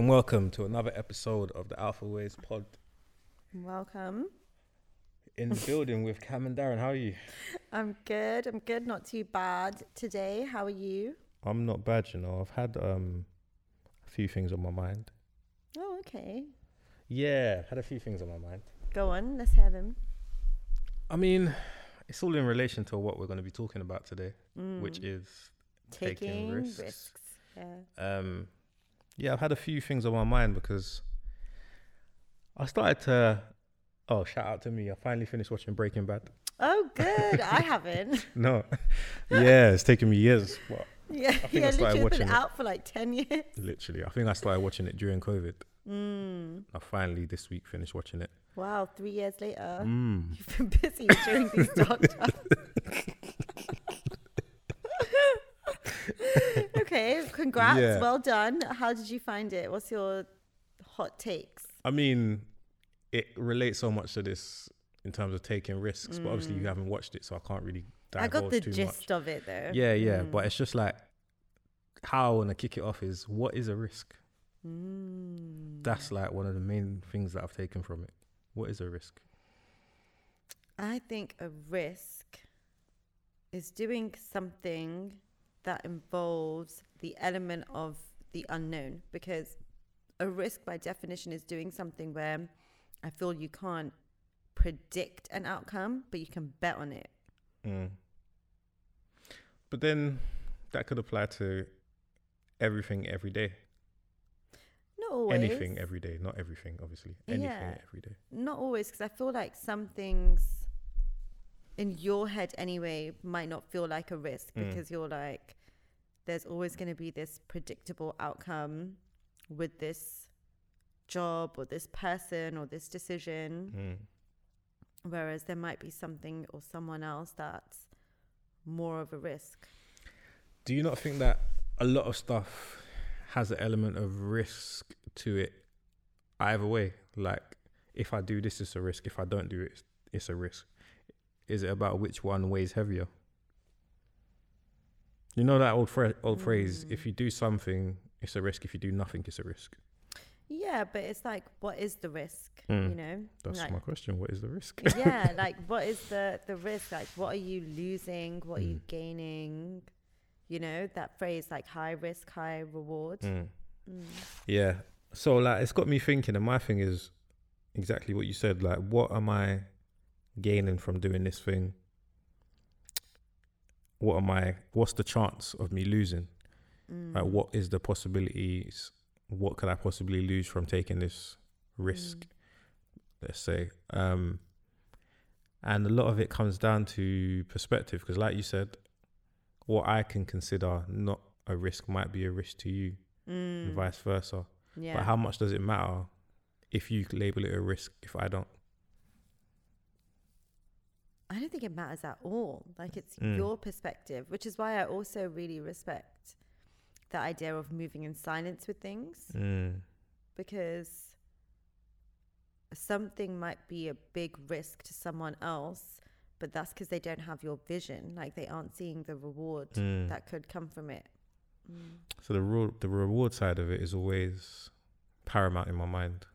Welcome to another episode of the Alpha Waves Pod. Welcome. In the building with Cam and Darren. How are you? I'm good. Not too bad today. How are you? I'm not bad, you know. I've had a few things on my mind. Oh, okay. Yeah, I've had a few things on my mind. Go on, let's have them. I mean, it's all in relation to what we're going to be talking about today, which is taking risks. Yeah. Yeah, I've had a few things on my mind because I started to... Oh, shout out to me. I finally finished watching Breaking Bad. Oh, good. I haven't. No. Yeah, it's taken me years. Well, yeah, I literally it's been out for like 10 years. Literally. I think I started watching it during COVID. I finally this week finished watching it. Wow, 3 years later. You've been busy during these dark times. Okay, congrats. Yeah. Well done. How did you find it? What's your hot takes? I mean... It relates so much to this in terms of taking risks, but obviously you haven't watched it, so I can't really divulge too much. I got the gist of it, though. Yeah, but it's just like how, and I kick it off is what is a risk? That's like one of the main things that I've taken from it. What is a risk? I think a risk is doing something that involves the element of the unknown, because a risk by definition is doing something where I feel you can't predict an outcome, but you can bet on it. But then that could apply to everything every day. Not always. Anything every day, not everything, obviously. Anything every day. Not always, because I feel like some things in your head anyway might not feel like a risk because you're like, there's always going to be this predictable outcome with this job or this person or this decision, whereas there might be something or someone else that's more of a risk. Do you not think that a lot of stuff has an element of risk to it either way? Like, if I do this, it's a risk. If I don't do it, it's a risk. Is it about which one weighs heavier? You know that old phrase, if you do something, it's a risk. If you do nothing, it's a risk. Yeah, but it's like, what is the risk, you know? That's like, my question, what is the risk? Yeah, like, what is the risk? Like, what are you losing? What are you gaining? You know, that phrase, like, high risk, high reward. Yeah. So, like, it's got me thinking, and my thing is exactly what you said. Like, what am I gaining from doing this thing? What's the chance of me losing? Like, what is the possibilities? What could I possibly lose from taking this risk, let's say? And a lot of it comes down to perspective, because like you said, what I can consider not a risk might be a risk to you, and vice versa. Yeah. But how much does it matter if you label it a risk if I don't? I don't think it matters at all. Like, it's your perspective, which is why I also really respect the idea of moving in silence with things, because something might be a big risk to someone else, but that's because they don't have your vision. Like, they aren't seeing the reward that could come from it. So the reward side of it is always paramount in my mind.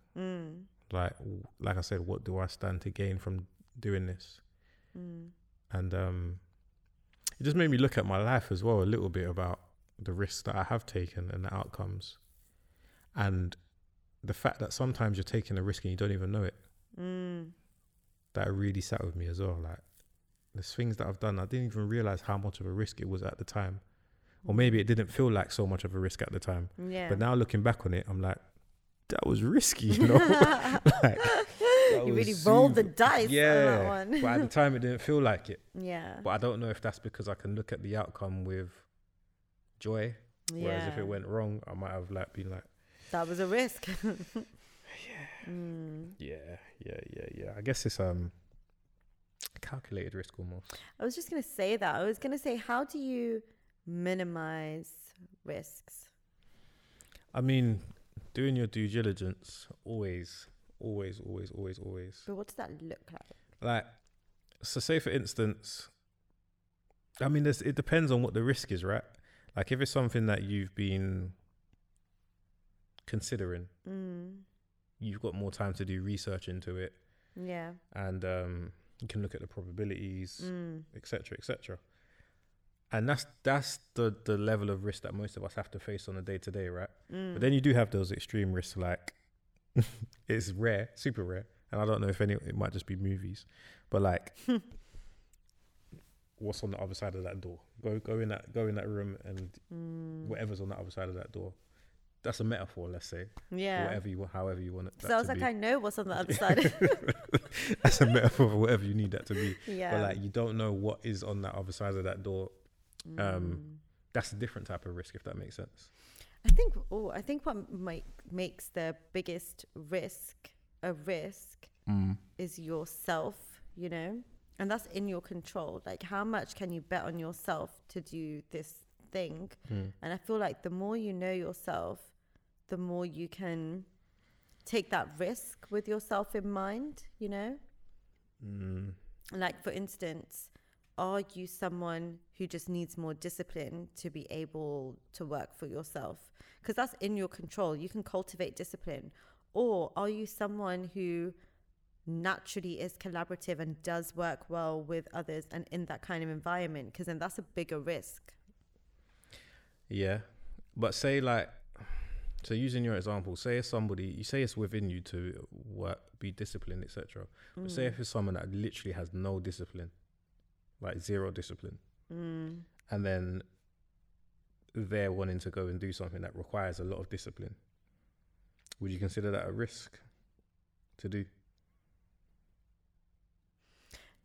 Like I said, what do I stand to gain from doing this? And it just made me look at my life as well a little bit about the risks that I have taken and the outcomes, and the fact that sometimes you're taking a risk and you don't even know it. That really sat with me as well. Like, there's things that I've done I didn't even realise how much of a risk it was at the time, or maybe it didn't feel like so much of a risk at the time, but now looking back on it, I'm like, that was risky, you know. Like, you really rolled the dice on that one. But at the time it didn't feel like it. But I don't know if that's because I can look at the outcome with joy, whereas if it went wrong, I might have like been like, that was a risk. I guess it's calculated risk almost. I was just gonna say that. I was gonna say, how do you minimize risks? I mean, doing your due diligence, always. But what does that look like? Like, so say for instance, I mean, it depends on what the risk is, right? Like, if it's something that you've been considering. You've got more time to do research into it. Yeah. And you can look at the probabilities, etc., etc. And that's the level of risk that most of us have to face on a day-to-day, right? But then you do have those extreme risks, like it's rare, super rare. And I don't know if any, it might just be movies, but like what's on the other side of that door? Go in that room and whatever's on the other side of that door. That's a metaphor, let's say. Yeah. Whatever you, however you want it. So I was like, I know what's on the other side. That's a metaphor for whatever you need that to be. Yeah. But like, you don't know what is on that other side of that door. That's a different type of risk, if that makes sense. I think what makes the biggest risk a risk is yourself, you know, and that's in your control. Like, how much can you bet on yourself to do this thing? And I feel like the more you know yourself, the more you can take that risk with yourself in mind, you know. Like, for instance, are you someone who just needs more discipline to be able to work for yourself? Because that's in your control. You can cultivate discipline. Or are you someone who naturally is collaborative and does work well with others and in that kind of environment? Because then that's a bigger risk. Yeah, but say like, so using your example, say if somebody, you say it's within you to work, be disciplined, etc. But say if it's someone that literally has no discipline, like zero discipline, and then they're wanting to go and do something that requires a lot of discipline, would you consider that a risk to do?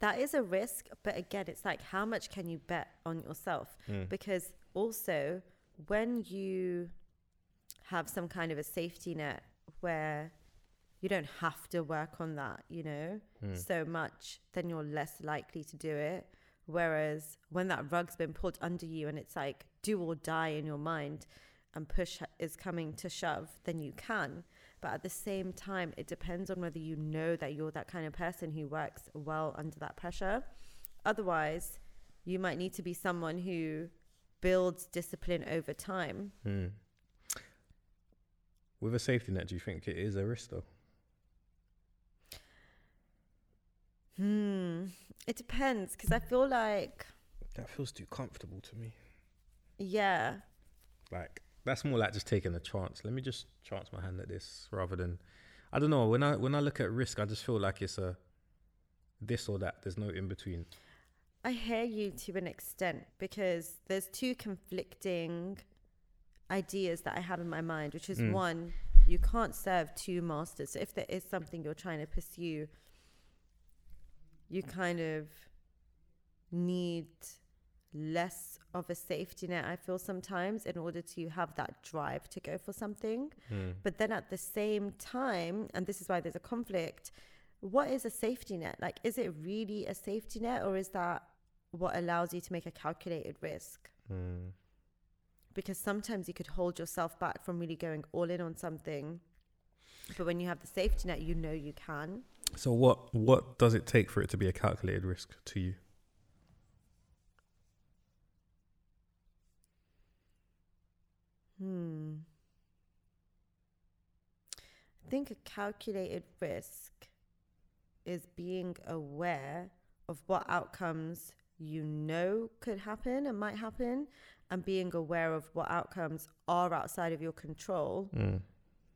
That is a risk, but again, it's like, how much can you bet on yourself? Because also, when you have some kind of a safety net where you don't have to work on that, you know, so much, then you're less likely to do it. Whereas when that rug's been pulled under you and it's like do or die in your mind and push is coming to shove, then you can. But at the same time, it depends on whether you know that you're that kind of person who works well under that pressure. Otherwise, you might need to be someone who builds discipline over time. With a safety net, do you think it is a risk though? It depends, because I feel like... that feels too comfortable to me. Yeah. Like, that's more like just taking a chance. Let me just chance my hand at this rather than... I don't know, when I look at risk, I just feel like it's a this or that. There's no in-between. I hear you to an extent, because there's two conflicting ideas that I have in my mind, which is one, you can't serve two masters. So if there is something you're trying to pursue, you kind of need less of a safety net, I feel sometimes, in order to have that drive to go for something. But then at the same time, and this is why there's a conflict, what is a safety net? Like, is it really a safety net, or is that what allows you to make a calculated risk? Because sometimes you could hold yourself back from really going all in on something. But when you have the safety net, you know you can. So what does it take for it to be a calculated risk to you? I think a calculated risk is being aware of what outcomes you know could happen and might happen, and being aware of what outcomes are outside of your control,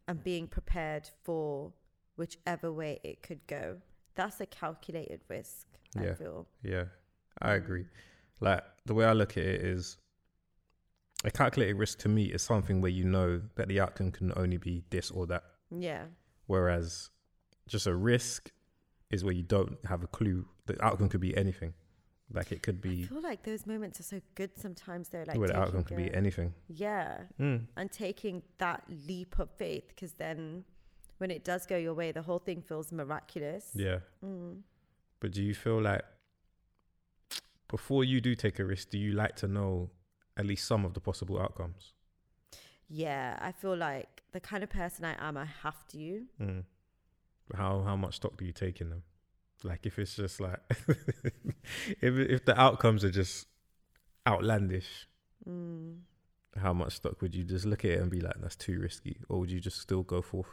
and being prepared for whichever way it could go. That's a calculated risk, I feel. Yeah, I agree. Like, the way I look at it is, a calculated risk to me is something where you know that the outcome can only be this or that. Yeah. Whereas just a risk is where you don't have a clue. The outcome could be anything. Like, it could be... I feel like those moments are so good sometimes though. Like, where the outcome could be anything. Yeah. And taking that leap of faith, because then when it does go your way, the whole thing feels miraculous. Yeah. But do you feel like, before you do take a risk, do you like to know at least some of the possible outcomes? Yeah, I feel like the kind of person I am, I have to. How much stock do you take in them? Like, if it's just like, if the outcomes are just outlandish, how much stock would you just look at it and be like, that's too risky? Or would you just still go forth?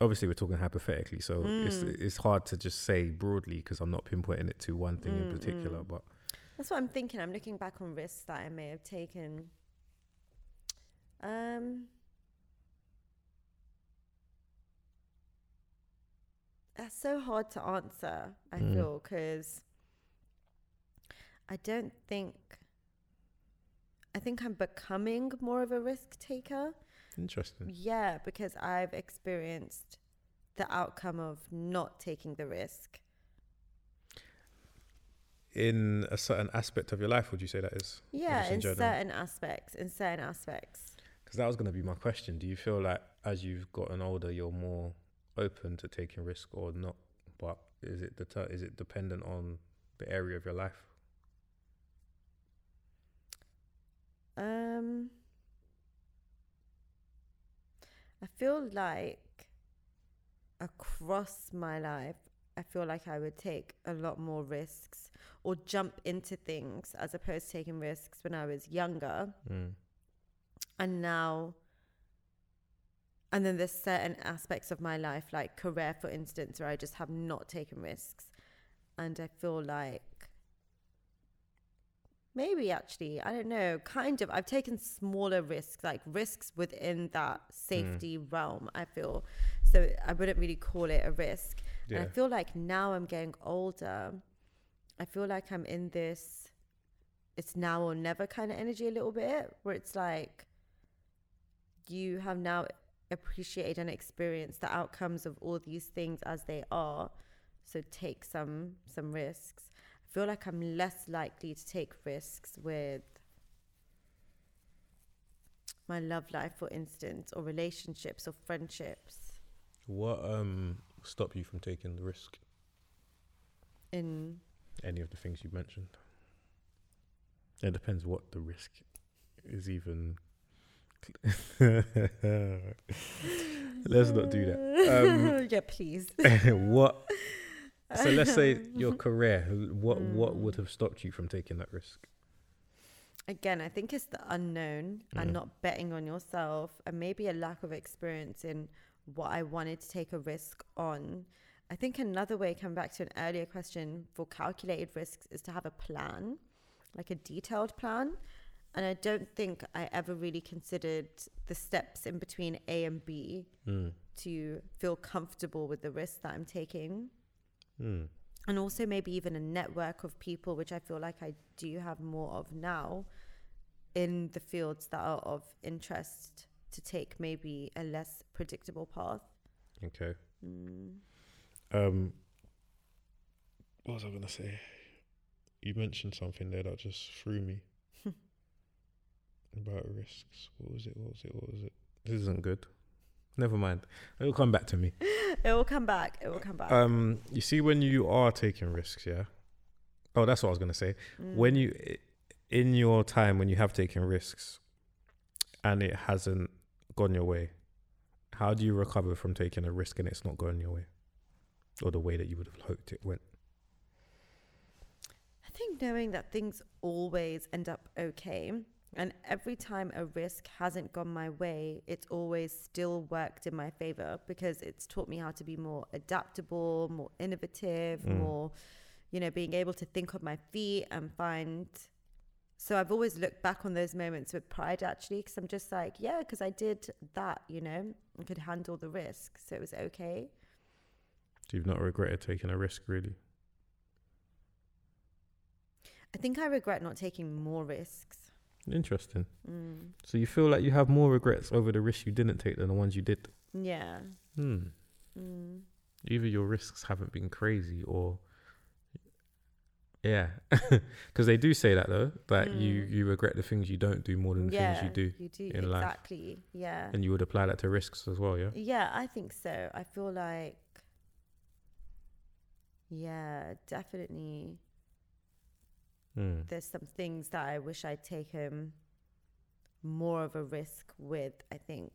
Obviously, we're talking hypothetically, so it's hard to just say broadly because I'm not pinpointing it to one thing in particular. But that's what I'm thinking. I'm looking back on risks that I may have taken. That's so hard to answer, I feel, because I think I'm becoming more of a risk taker. Interesting. Yeah, because I've experienced the outcome of not taking the risk. In a certain aspect of your life, would you say that is? Yeah, in certain aspects. Because that was going to be my question. Do you feel like as you've gotten older, you're more open to taking risk or not? But is it dependent on the area of your life? I feel like across my life, I feel like I would take a lot more risks or jump into things as opposed to taking risks when I was younger. And now, and then there's certain aspects of my life, like career, for instance, where I just have not taken risks. And I feel like maybe actually, I don't know, kind of, I've taken smaller risks, like risks within that safety realm, I feel. So I wouldn't really call it a risk. Yeah. And I feel like now I'm getting older, I feel like I'm in this, it's now or never kind of energy a little bit, where it's like, you have now appreciated and experienced the outcomes of all these things as they are. So take some risks. Feel like I'm less likely to take risks with my love life, for instance, or relationships or friendships. What stopped you from taking the risk? In any of the things you mentioned? It depends what the risk is even. Let's not do that. Yeah, please. What? So let's say your career, what would have stopped you from taking that risk? Again, I think it's the unknown and not betting on yourself, and maybe a lack of experience in what I wanted to take a risk on. I think another way, coming back to an earlier question, for calculated risks is to have a plan, like a detailed plan. And I don't think I ever really considered the steps in between A and B to feel comfortable with the risk that I'm taking. And also maybe even a network of people, which I feel like I do have more of now in the fields that are of interest, to take maybe a less predictable path. Okay. What was I going to say? You mentioned something there that just threw me about risks. What was it? This isn't good. Never mind. It'll come back to me. It will come back. You see, when you are taking risks, yeah? Oh, that's what I was going to say. When you, in your time, when you have taken risks and it hasn't gone your way, how do you recover from taking a risk and it's not going your way? Or the way that you would have hoped it went? I think knowing that things always end up okay. And every time a risk hasn't gone my way, it's always still worked in my favor, because it's taught me how to be more adaptable, more innovative, more, being able to think on my feet and find. So I've always looked back on those moments with pride, actually, because I'm just like, yeah, because I did that, I could handle the risk. So it was okay. So you've not regretted taking a risk, really? I think I regret not taking more risks. Interesting. So you feel like you have more regrets over the risks you didn't take than the ones you did? Yeah. Either your risks haven't been crazy or... Yeah. Because they do say that, though, that you regret the things you don't do more than the things you do in life. Exactly, yeah. And you would apply that to risks as well, yeah? Yeah, I think so. I feel like... Yeah, definitely... There's some things that I wish I'd taken more of a risk with, I think,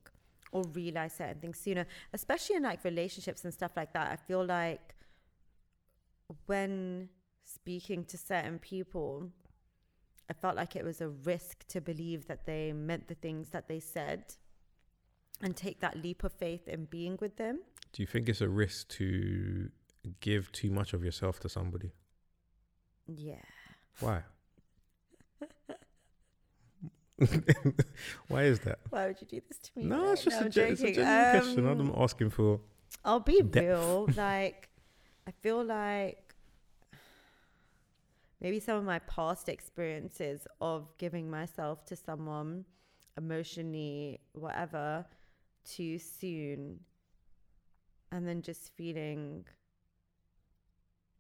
or realize certain things sooner, especially in like relationships and stuff like that. I feel like when speaking to certain people, I felt like it was a risk to believe that they meant the things that they said and take that leap of faith in being with them. Do you think it's a risk to give too much of yourself to somebody? Yeah. Why? Why is that? Why would you do this to me? No, it's just a genuine question. I'm asking for I'll be depth. Real. Like, I feel like maybe some of my past experiences of giving myself to someone emotionally, whatever, too soon, and then just feeling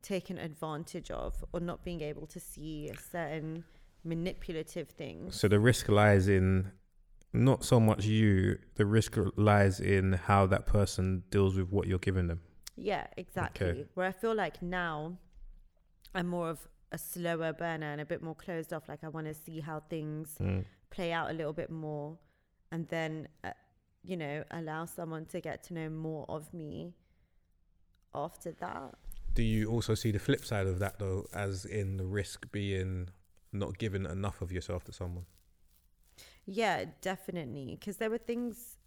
taken advantage of or not being able to see a certain manipulative thing. So the risk lies in not so much you, the risk lies in how that person deals with what you're giving them. Yeah, exactly. Okay. Where I feel like now I'm more of a slower burner and a bit more closed off. Like I want to see how things play out a little bit more, and then allow someone to get to know more of me after that. Do you also see the flip side of that though, as in the risk being not giving enough of yourself to someone? Yeah, definitely. Because there were things,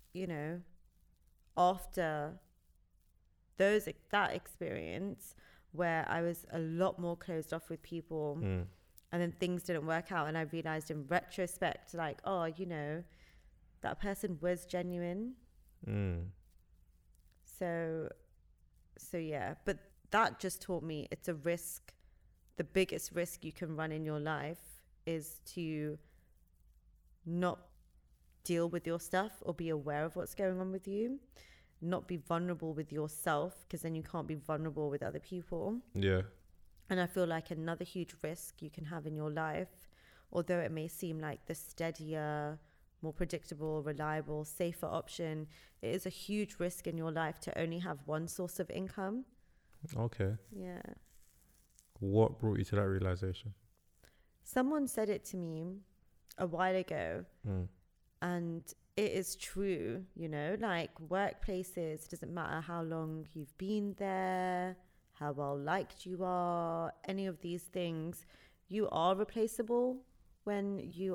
after that experience where I was a lot more closed off with people, and then things didn't work out, and I realized in retrospect, like, oh, that person was genuine. So yeah. But that just taught me it's a risk. The biggest risk you can run in your life is to not deal with your stuff or be aware of what's going on with you, not be vulnerable with yourself, because then you can't be vulnerable with other people. Yeah. And I feel like another huge risk you can have in your life, although it may seem like the steadier, more predictable, reliable, safer option, it is a huge risk in your life to only have one source of income. Okay. Yeah. What brought you to that realization? Someone said it to me a while ago, and it is true, like workplaces, it doesn't matter how long you've been there, how well liked you are, any of these things, you are replaceable when you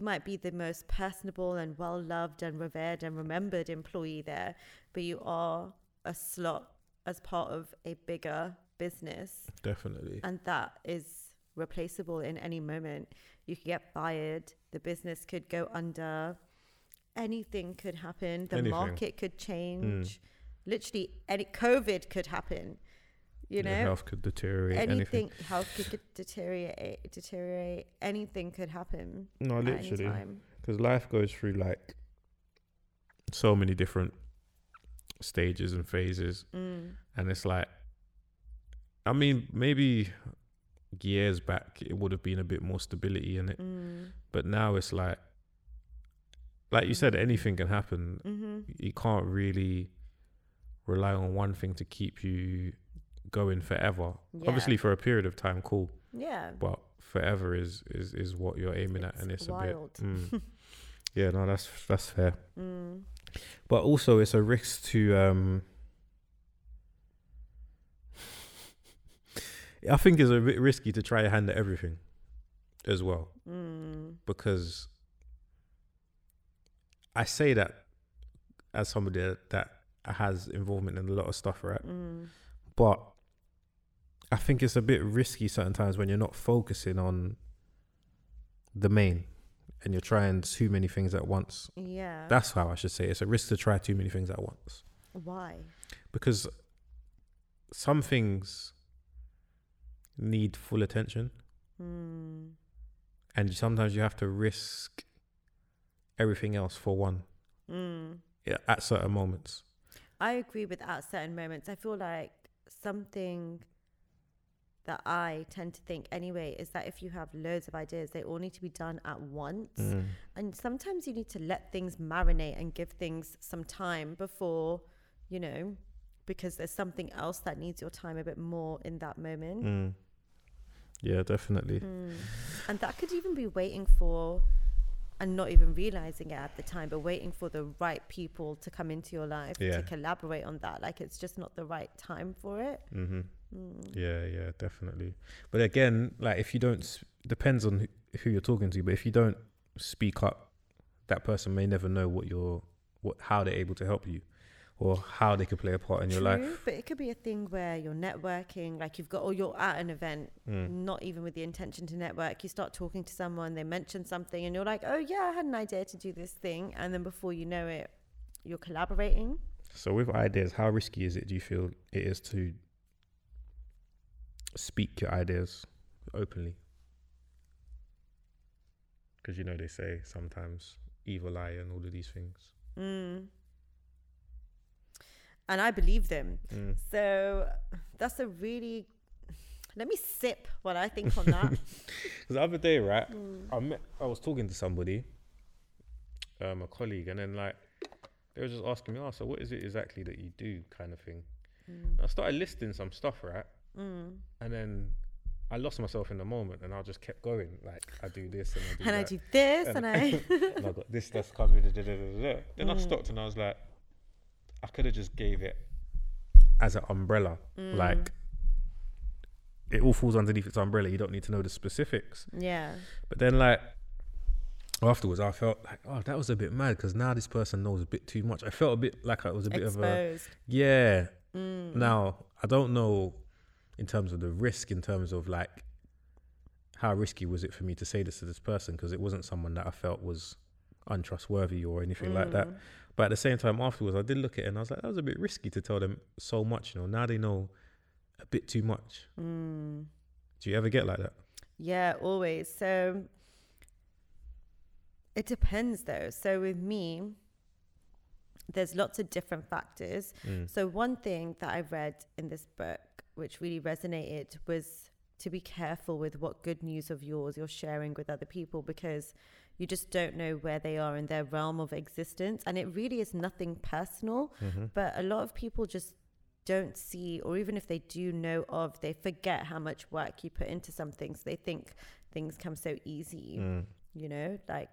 might be the most personable and well-loved and revered and remembered employee there, but you are a slot as part of a bigger business. Definitely. And that is replaceable in any moment. You could get fired, the business could go under, anything could happen, the market could change, literally any COVID could happen, health could deteriorate, anything. Health could deteriorate, anything could happen. No, literally, because life goes through like so many different stages and phases, and it's like, I mean, maybe years back it would have been a bit more stability in it, but now it's like you said, anything can happen. You can't really rely on one thing to keep you going forever. Yeah. Obviously for a period of time, cool, yeah, but forever is what you're aiming at, and it's wild. A bit yeah, no, that's fair. But also it's a risk to I think it's a bit risky to try your hand at everything as well, because I say that as somebody that has involvement in a lot of stuff, right? But I think it's a bit risky sometimes when you're not focusing on the main and you're trying too many things at once. Yeah. That's how I should say it. It's a risk to try too many things at once. Why? Because some things need full attention. And sometimes you have to risk everything else for one. At certain moments. I agree with at certain moments. I feel like something that I tend to think anyway is that if you have loads of ideas, they all need to be done at once. And sometimes you need to let things marinate and give things some time before, because there's something else that needs your time a bit more in that moment. Yeah, definitely. And that could even be waiting for, and not even realizing it at the time, but waiting for the right people to come into your life to collaborate on that. Like, it's just not the right time for it. Yeah, definitely. But again, like, if you don't, depends on who you're talking to, but if you don't speak up, that person may never know what you're, how they're able to help you or how they could play a part in your life. But it could be a thing where you're networking, like you've got, or you're at an event, not even with the intention to network. You start talking to someone, they mention something and you're like, oh yeah, I had an idea to do this thing. And then before you know it, you're collaborating. So with ideas, how risky is it, do you feel it is, to speak your ideas openly? Because, you know, they say sometimes evil eye and all of these things. And I believe them. So that's a really... Let me sip what I think on that. The other day, right, I was talking to somebody, a colleague, and then like they were just asking me, oh, so what is it exactly that you do, kind of thing. I started listing some stuff, right? And then I lost myself in the moment and I just kept going. Like, I do this and I do that. And I do this and I... and I got this that's coming. Then I stopped and I was like, I could have just gave it as an umbrella. Like, it all falls underneath its umbrella. You don't need to know the specifics. Yeah. But then, like, afterwards I felt like, oh, that was a bit mad because now this person knows a bit too much. I felt a bit like I was a bit exposed. Yeah. Now, I don't know in terms of the risk, in terms of like, how risky was it for me to say this to this person? Because it wasn't someone that I felt was untrustworthy or anything like that. But at the same time, afterwards, I did look at it and I was like, that was a bit risky to tell them so much, you know, now they know a bit too much. Do you ever get like that? Yeah, always. So it depends though. So with me, there's lots of different factors. So one thing that I read in this book, which really resonated, was to be careful with what good news of yours you're sharing with other people, because you just don't know where they are in their realm of existence. And it really is nothing personal, but a lot of people just don't see, or even if they do know of, they forget how much work you put into something. So they think things come so easy, you know, like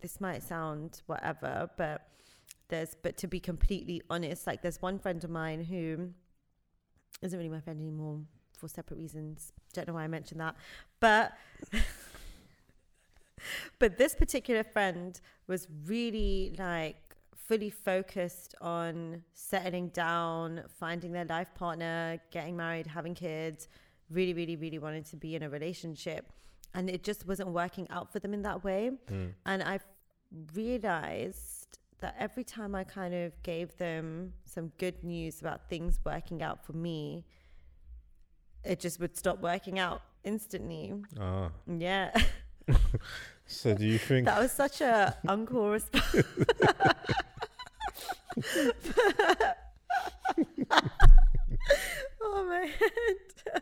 this might sound whatever, but to be completely honest, like there's one friend of mine who isn't really my friend anymore for separate reasons. Don't know why I mentioned that. But this particular friend was really like fully focused on settling down, finding their life partner, getting married, having kids, really, really, really wanted to be in a relationship. And it just wasn't working out for them in that way. And I realized that every time I kind of gave them some good news about things working out for me, it just would stop working out instantly. Yeah. So do you think... That was such a uncool response. Oh, my head.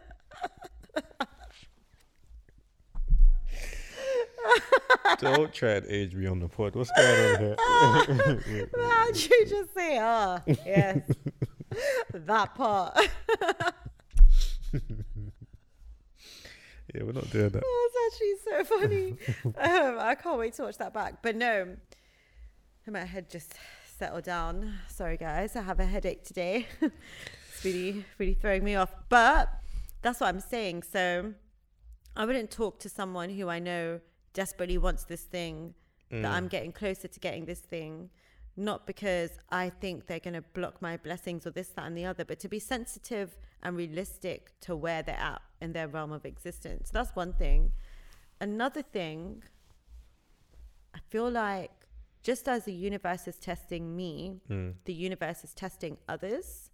Don't try to age me on the pod. What's going on here? How'd you just say, oh, yes, that part? Yeah, we're not doing that. Oh, that's actually so funny. I can't wait to watch that back. But no, my head just settled down. Sorry, guys, I have a headache today. It's really, really throwing me off. But that's what I'm saying. So I wouldn't talk to someone who I know desperately wants this thing, that I'm getting closer to getting this thing, not because I think they're going to block my blessings or this, that, and the other, but to be sensitive and realistic to where they're at in their realm of existence. That's one thing. Another thing, I feel like just as the universe is testing me, the universe is testing others.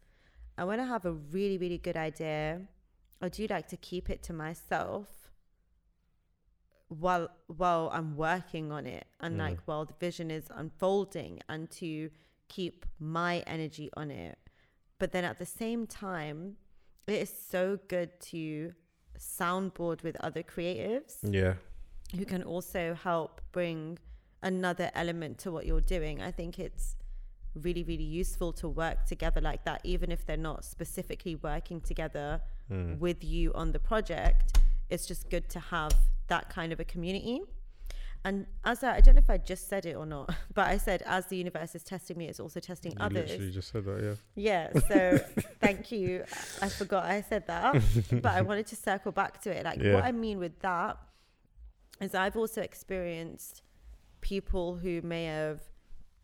And when I have a really, really good idea, I do like to keep it to myself while I'm working on it, and like while the vision is unfolding, and to keep my energy on it. But then at the same time, it is so good to soundboard with other creatives, who can also help bring another element to what you're doing. I think it's really, really useful to work together like that, even if they're not specifically working together with you on the project. It's just good to have that kind of a community. And as I don't know if I just said it or not, but I said, as the universe is testing me, it's also testing others. You literally just said that, yeah. Yeah, so thank you. I forgot I said that, but I wanted to circle back to it. Like, yeah. What I mean with that is I've also experienced people who may have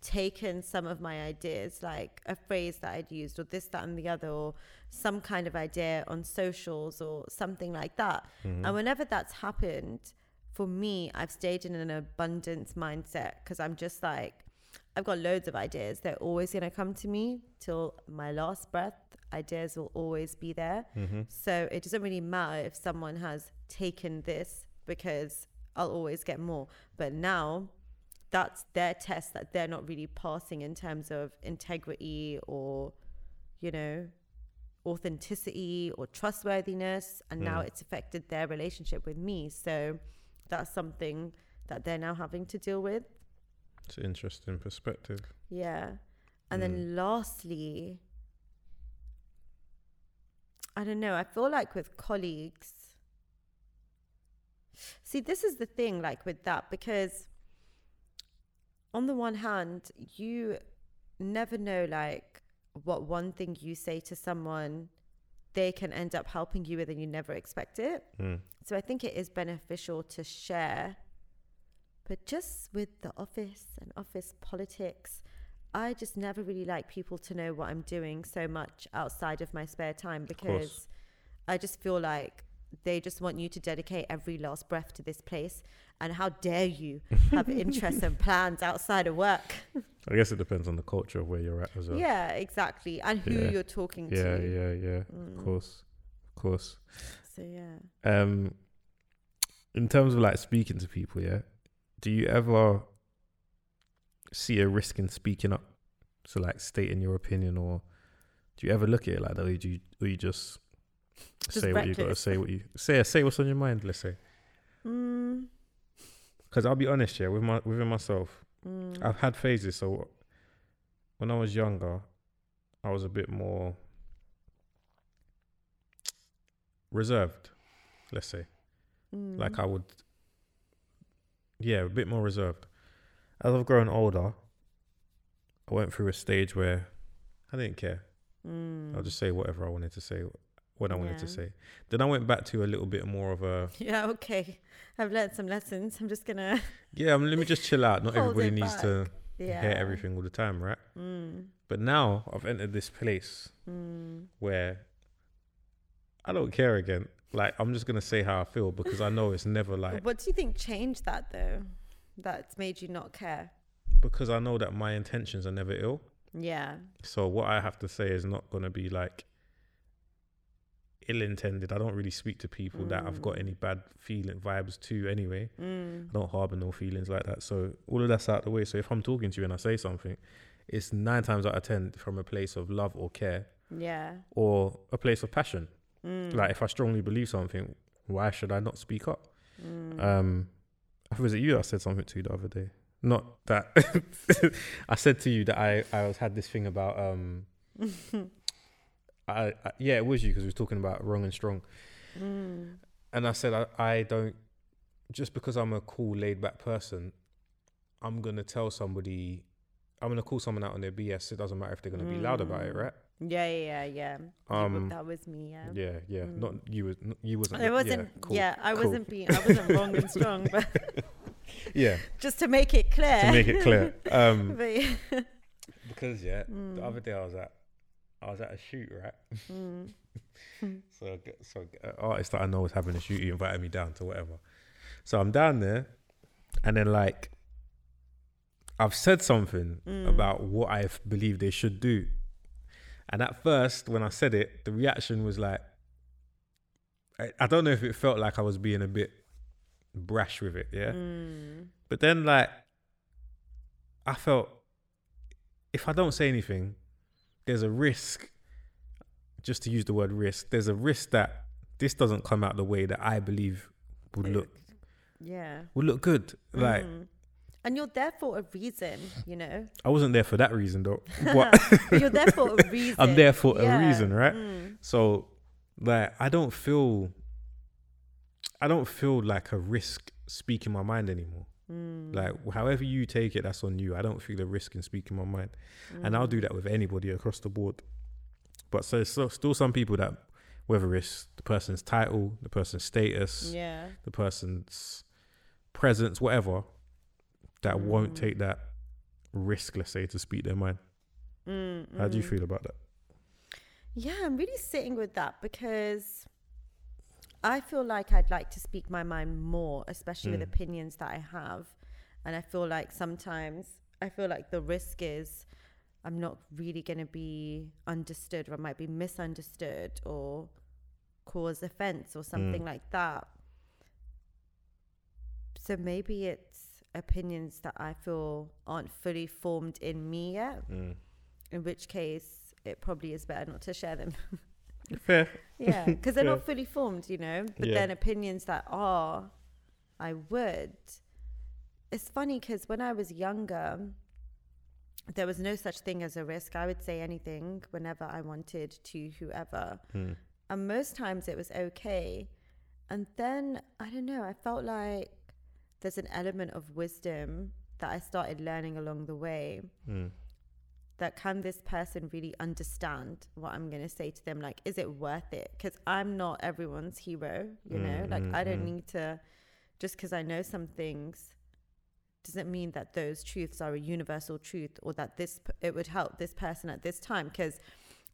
taken some of my ideas, like a phrase that I'd used or this, that and the other, or some kind of idea on socials or something like that. Mm-hmm. And whenever that's happened, for me, I've stayed in an abundance mindset because I'm just like, I've got loads of ideas. They're always going to come to me till my last breath. Ideas will always be there. Mm-hmm. So it doesn't really matter if someone has taken this because I'll always get more. But now that's their test that they're not really passing in terms of integrity or, you know, authenticity or trustworthiness. And now it's affected their relationship with me. So that's something that they're now having to deal with. It's an interesting perspective. Yeah. And then lastly, I don't know, I feel like with colleagues, see, this is the thing, like with that, because on the one hand, you never know, like, what one thing you say to someone they can end up helping you with and you never expect it. So I think it is beneficial to share, but just with the office and office politics, I just never really like people to know what I'm doing so much outside of my spare time, because I just feel like they just want you to dedicate every last breath to this place, and how dare you have interests and plans outside of work. I guess it depends on the culture of where you're at as well. Yeah, exactly. And who you're talking to. Yeah. Of course. So yeah. In terms of like speaking to people, yeah, do you ever see a risk in speaking up? So like stating your opinion, or do you ever look at it like that, or do you just say reckless. What you gotta say, what you say what's on your mind, let's say. Because I'll be honest, yeah, within myself, I've had phases. So when I was younger, I was a bit more reserved, let's say. Like I would, a bit more reserved. As I've grown older, I went through a stage where I didn't care. I'll just say whatever I wanted to say. Then I went back to a little bit more of a I've learned some lessons, I'm just gonna let me just chill out, not everybody needs to hear everything all the time, right? But now I've entered this place where I don't care again, like I'm just gonna say how I feel, because I know it's never like. What do you think changed that though, that's made you not care? Because I know that my intentions are never ill, so what I have to say is not gonna be like ill-intended. I don't really speak to people that I've got any bad feeling vibes to anyway. I don't harbor no feelings like that, so all of that's out the way. So if I'm talking to you and I say something, it's 9 times out of 10 from a place of love or care, or a place of passion. Like if I strongly believe something, why should I not speak up? I was it you I said something to you the other day, not that I said to you that I had this thing about it was you, because we were talking about wrong and strong. And I said, I don't, just because I'm a cool laid back person, I'm gonna call someone out on their BS. It doesn't matter if they're gonna be loud about it, right? That was me. Not you, was you wasn't. I wasn't. I wasn't wrong and strong, but just to make it clear. Because the other day I was at a shoot, right? So an artist that I know was having a shoot, he invited me down to whatever. So I'm down there, and then like I've said something about what I believe they should do. And at first, when I said it, the reaction was like, I don't know if it felt like I was being a bit brash with it, yeah? But then like I felt, if I don't say anything, there's a risk, just to use the word risk, there's a risk that this doesn't come out the way that I believe would look good. Like, and you're there for a reason, you know? I wasn't there for that reason though. You're there for a reason. I'm there for a reason, right? So like, I don't feel like a risk speaking my mind anymore. Like, however you take it, that's on you. I don't feel the risk in speaking my mind. And I'll do that with anybody across the board. But so still some people that, whether it's the person's title, the person's status, the person's presence, whatever, that won't take that risk, let's say, to speak their mind. How do you feel about that? Yeah, I'm really sitting with that because I feel like I'd like to speak my mind more, especially with opinions that I have. And I feel like sometimes, I feel like the risk is I'm not really going to be understood, or I might be misunderstood or cause offense or something like that. So maybe it's opinions that I feel aren't fully formed in me yet, in which case it probably is better not to share them. Fair. Yeah, because they're not fully formed, you know. But then opinions that are, I would. It's funny because when I was younger, there was no such thing as a risk. I would say anything whenever I wanted to whoever. And most times it was okay. And then, I don't know, I felt like there's an element of wisdom that I started learning along the way. That can this person really understand what I'm going to say to them? Like, is it worth it? Because I'm not everyone's hero, you know? Like, I don't need to, just because I know some things doesn't mean that those truths are a universal truth or that this it would help this person at this time. Because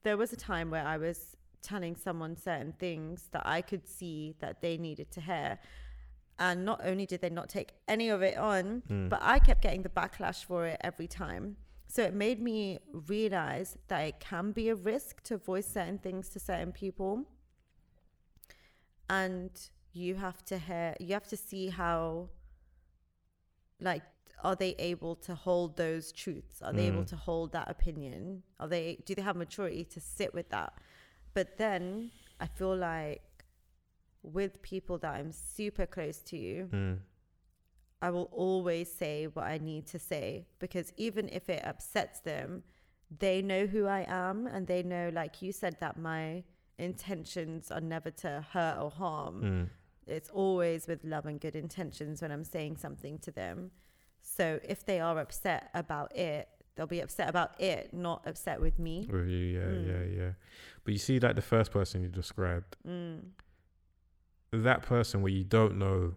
there was a time where I was telling someone certain things that I could see that they needed to hear. And not only did they not take any of it on, but I kept getting the backlash for it every time. So it made me realize that it can be a risk to voice certain things to certain people. And you have to see how, like, are they able to hold those truths? Are they able to hold that opinion? Do they have maturity to sit with that? But then I feel like with people that I'm super close to, I will always say what I need to say, because even if it upsets them, they know who I am and they know, like you said, that my intentions are never to hurt or harm. It's always with love and good intentions when I'm saying something to them. So if they are upset about it, they'll be upset about it, not upset with me. With you, yeah. But you see, like the first person you described, that person where you don't know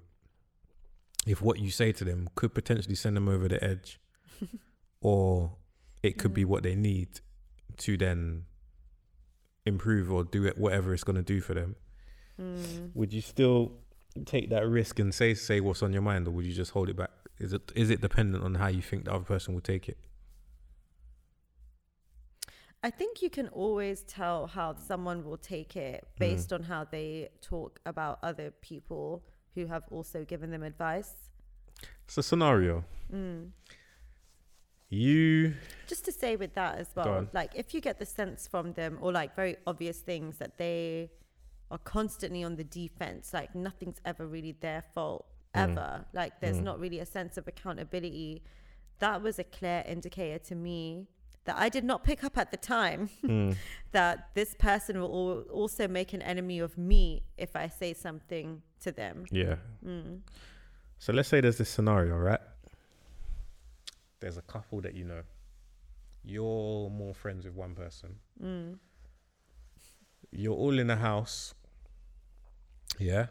if what you say to them could potentially send them over the edge or it could be what they need to then improve or do it, whatever it's going to do for them. Would you still take that risk and say what's on your mind, or would you just hold it back? Is it dependent on how you think the other person will take it? I think you can always tell how someone will take it based on how they talk about other people who have also given them advice. It's a scenario. You just to say with that as well, like if you get the sense from them, or like very obvious things that they are constantly on the defense, like nothing's ever really their fault ever, like there's not really a sense of accountability. That was a clear indicator to me that I did not pick up at the time that this person will also make an enemy of me if I say something to them. So let's say there's this scenario, right? There's a couple that you know. You're more friends with one person. You're all in a house. Yeah.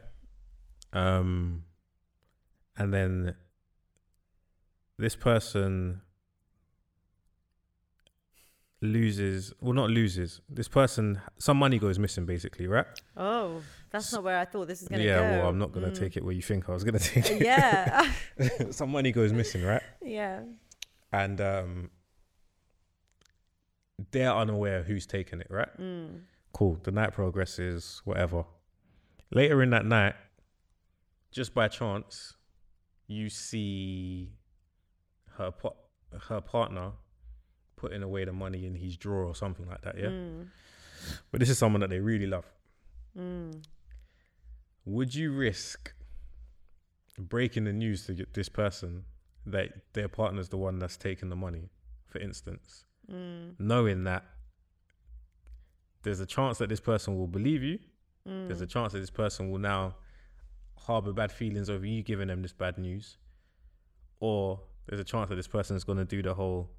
And then this person this person some money goes missing, basically, right? Oh, that's not where I thought this is gonna go. Yeah, well, I'm not gonna take it where you think I was gonna take it. Yeah. Some money goes missing, right? Yeah. And they're unaware who's taken it, right? Cool. The night progresses, whatever. Later in that night, just by chance, you see her partner putting away the money in his drawer or something like that, yeah? But this is someone that they really love. Would you risk breaking the news to this person that their partner's the one that's taken the money, for instance, knowing that there's a chance that this person will believe you, there's a chance that this person will now harbour bad feelings over you giving them this bad news, or there's a chance that this person's going to do the whole,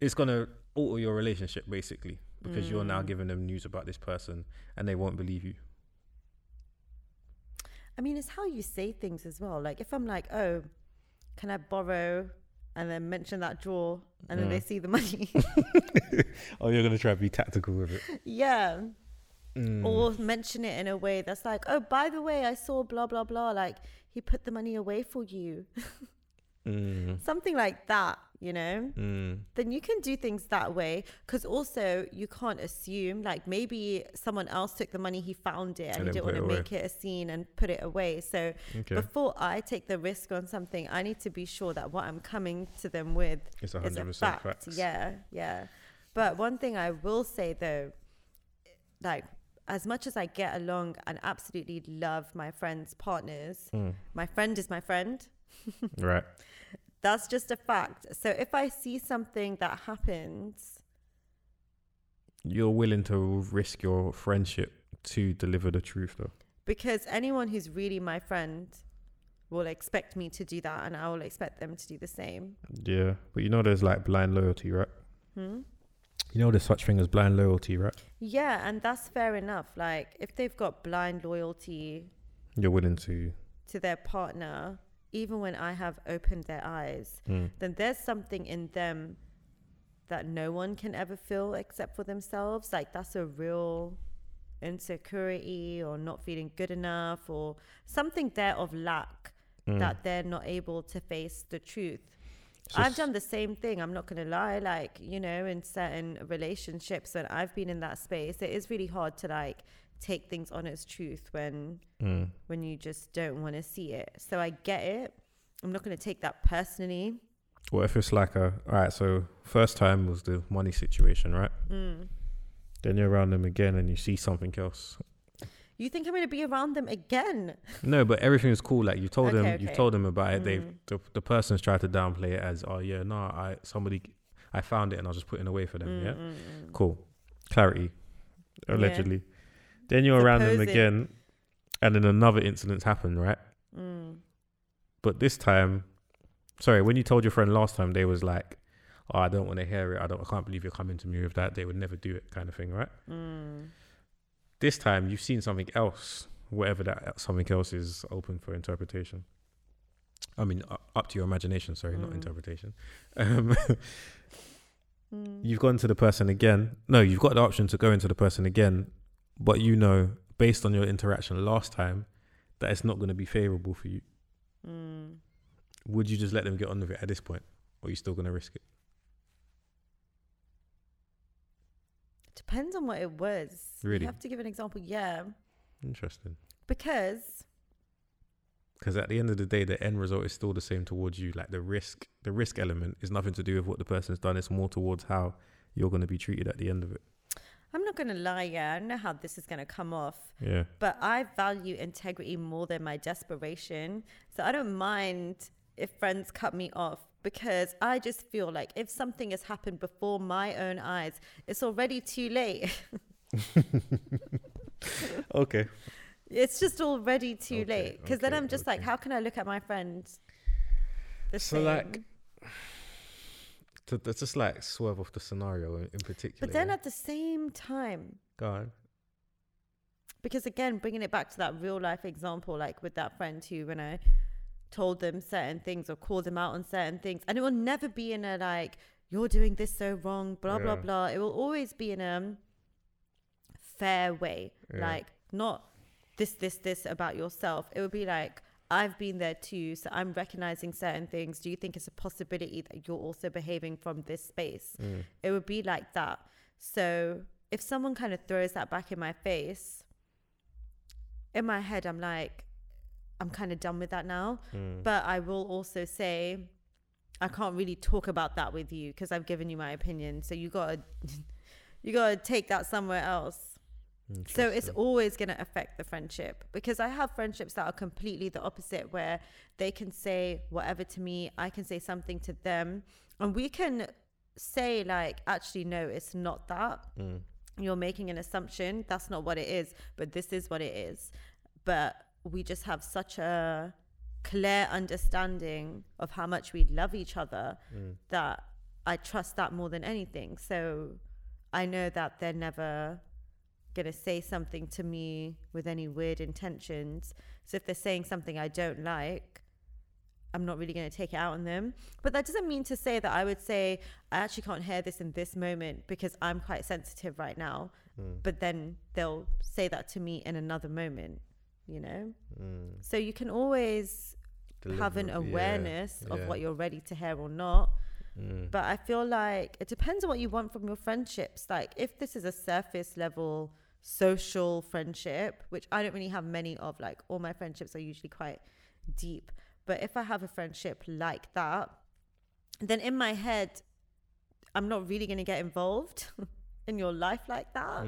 it's going to alter your relationship basically, because you're now giving them news about this person and they won't believe you. I mean, it's how you say things as well. Like if I'm like, oh, can I borrow? And then mention that drawer and then they see the money. Oh, you're going to try to be tactical with it. Yeah. Or mention it in a way that's like, oh, by the way, I saw blah, blah, blah. Like he put the money away for you. Something like that, you know? Then you can do things that way, because also you can't assume, like maybe someone else took the money, he found it and he didn't want to make it a scene and put it away. So before I take the risk on something, I need to be sure that what I'm coming to them with is 100% fact. Yeah, yeah. But one thing I will say though, like as much as I get along and absolutely love my friends' partners, my friend is my friend. Right. That's just a fact. So if I see something that happens, you're willing to risk your friendship to deliver the truth though, because anyone who's really my friend will expect me to do that and I will expect them to do the same. Yeah, but you know there's like blind loyalty, right? You know there's such thing as blind loyalty, right? Yeah, and that's fair enough. Like if they've got blind loyalty, you're willing to their partner, even when I have opened their eyes, then there's something in them that no one can ever feel except for themselves. Like that's a real insecurity or not feeling good enough or something there of lack that they're not able to face the truth. So I've done the same thing, I'm not going to lie. Like, you know, in certain relationships when I've been in that space, it is really hard to like take things on as truth when you just don't want to see it. So I get it. I'm not going to take that personally. Well, if it's like all right, so first time was the money situation, right? Then you're around them again and you see something else. You think I'm going to be around them again? No, but everything is cool. Like you told them, you told them about it. The person's tried to downplay it as, oh yeah, no, I found it and I was just putting it away for them. Cool. Clarity, allegedly. Yeah. Then you're around them again and then another incident's happened, right? But this time, sorry, when you told your friend last time, they was like, oh, I don't want to hear it. I can't believe you're coming to me with that. They would never do it kind of thing, right? This time you've seen something else, whatever that something else is, open for interpretation. I mean, up to your imagination, sorry, not interpretation. You've gone to the person again. No, you've got the option to go into the person again, but you know, based on your interaction last time, that it's not going to be favorable for you. Would you just let them get on with it at this point? Or are you still going to risk it? Depends on what it was. Really? You have to give an example. Yeah. Interesting. Because at the end of the day, the end result is still the same towards you. Like the risk element is nothing to do with what the person's done. It's more towards how you're going to be treated at the end of it. I'm not going to lie, yeah, I know how this is going to come off. Yeah. But I value integrity more than my desperation. So I don't mind if friends cut me off, because I just feel like if something has happened before my own eyes, it's already too late. Okay. It's just already too late. Because then I'm just like, how can I look at my friend the same? Like... That's just like swerve off the scenario in particular. But then at the same time, go on. Because again, bringing it back to that real life example, like with that friend who, when I told them certain things or called them out on certain things, and it will never be in a like, you're doing this so wrong, blah, blah, blah. It will always be in a fair way. Yeah. Like not this about yourself. It would be like, I've been there too, so I'm recognizing certain things. Do you think it's a possibility that you're also behaving from this space? It would be like that. So if someone kind of throws that back in my face, in my head, I'm like, I'm kind of done with that now. But I will also say, I can't really talk about that with you because I've given you my opinion. So you gotta take that somewhere else. So it's always going to affect the friendship, because I have friendships that are completely the opposite, where they can say whatever to me, I can say something to them, and we can say like, actually, no, it's not that. You're making an assumption. That's not what it is, but this is what it is. But we just have such a clear understanding of how much we love each other, that I trust that more than anything. So I know that they're never gonna say something to me with any weird intentions. So if they're saying something I don't like, I'm not really gonna take it out on them. But that doesn't mean to say that I would say, I actually can't hear this in this moment because I'm quite sensitive right now. But then they'll say that to me in another moment, you know? So you can always have an awareness of what you're ready to hear or not. But I feel like it depends on what you want from your friendships. Like if this is a surface level social friendship, which I don't really have many of, like all my friendships are usually quite deep. But if I have a friendship like that, then in my head, I'm not really going to get involved in your life like that.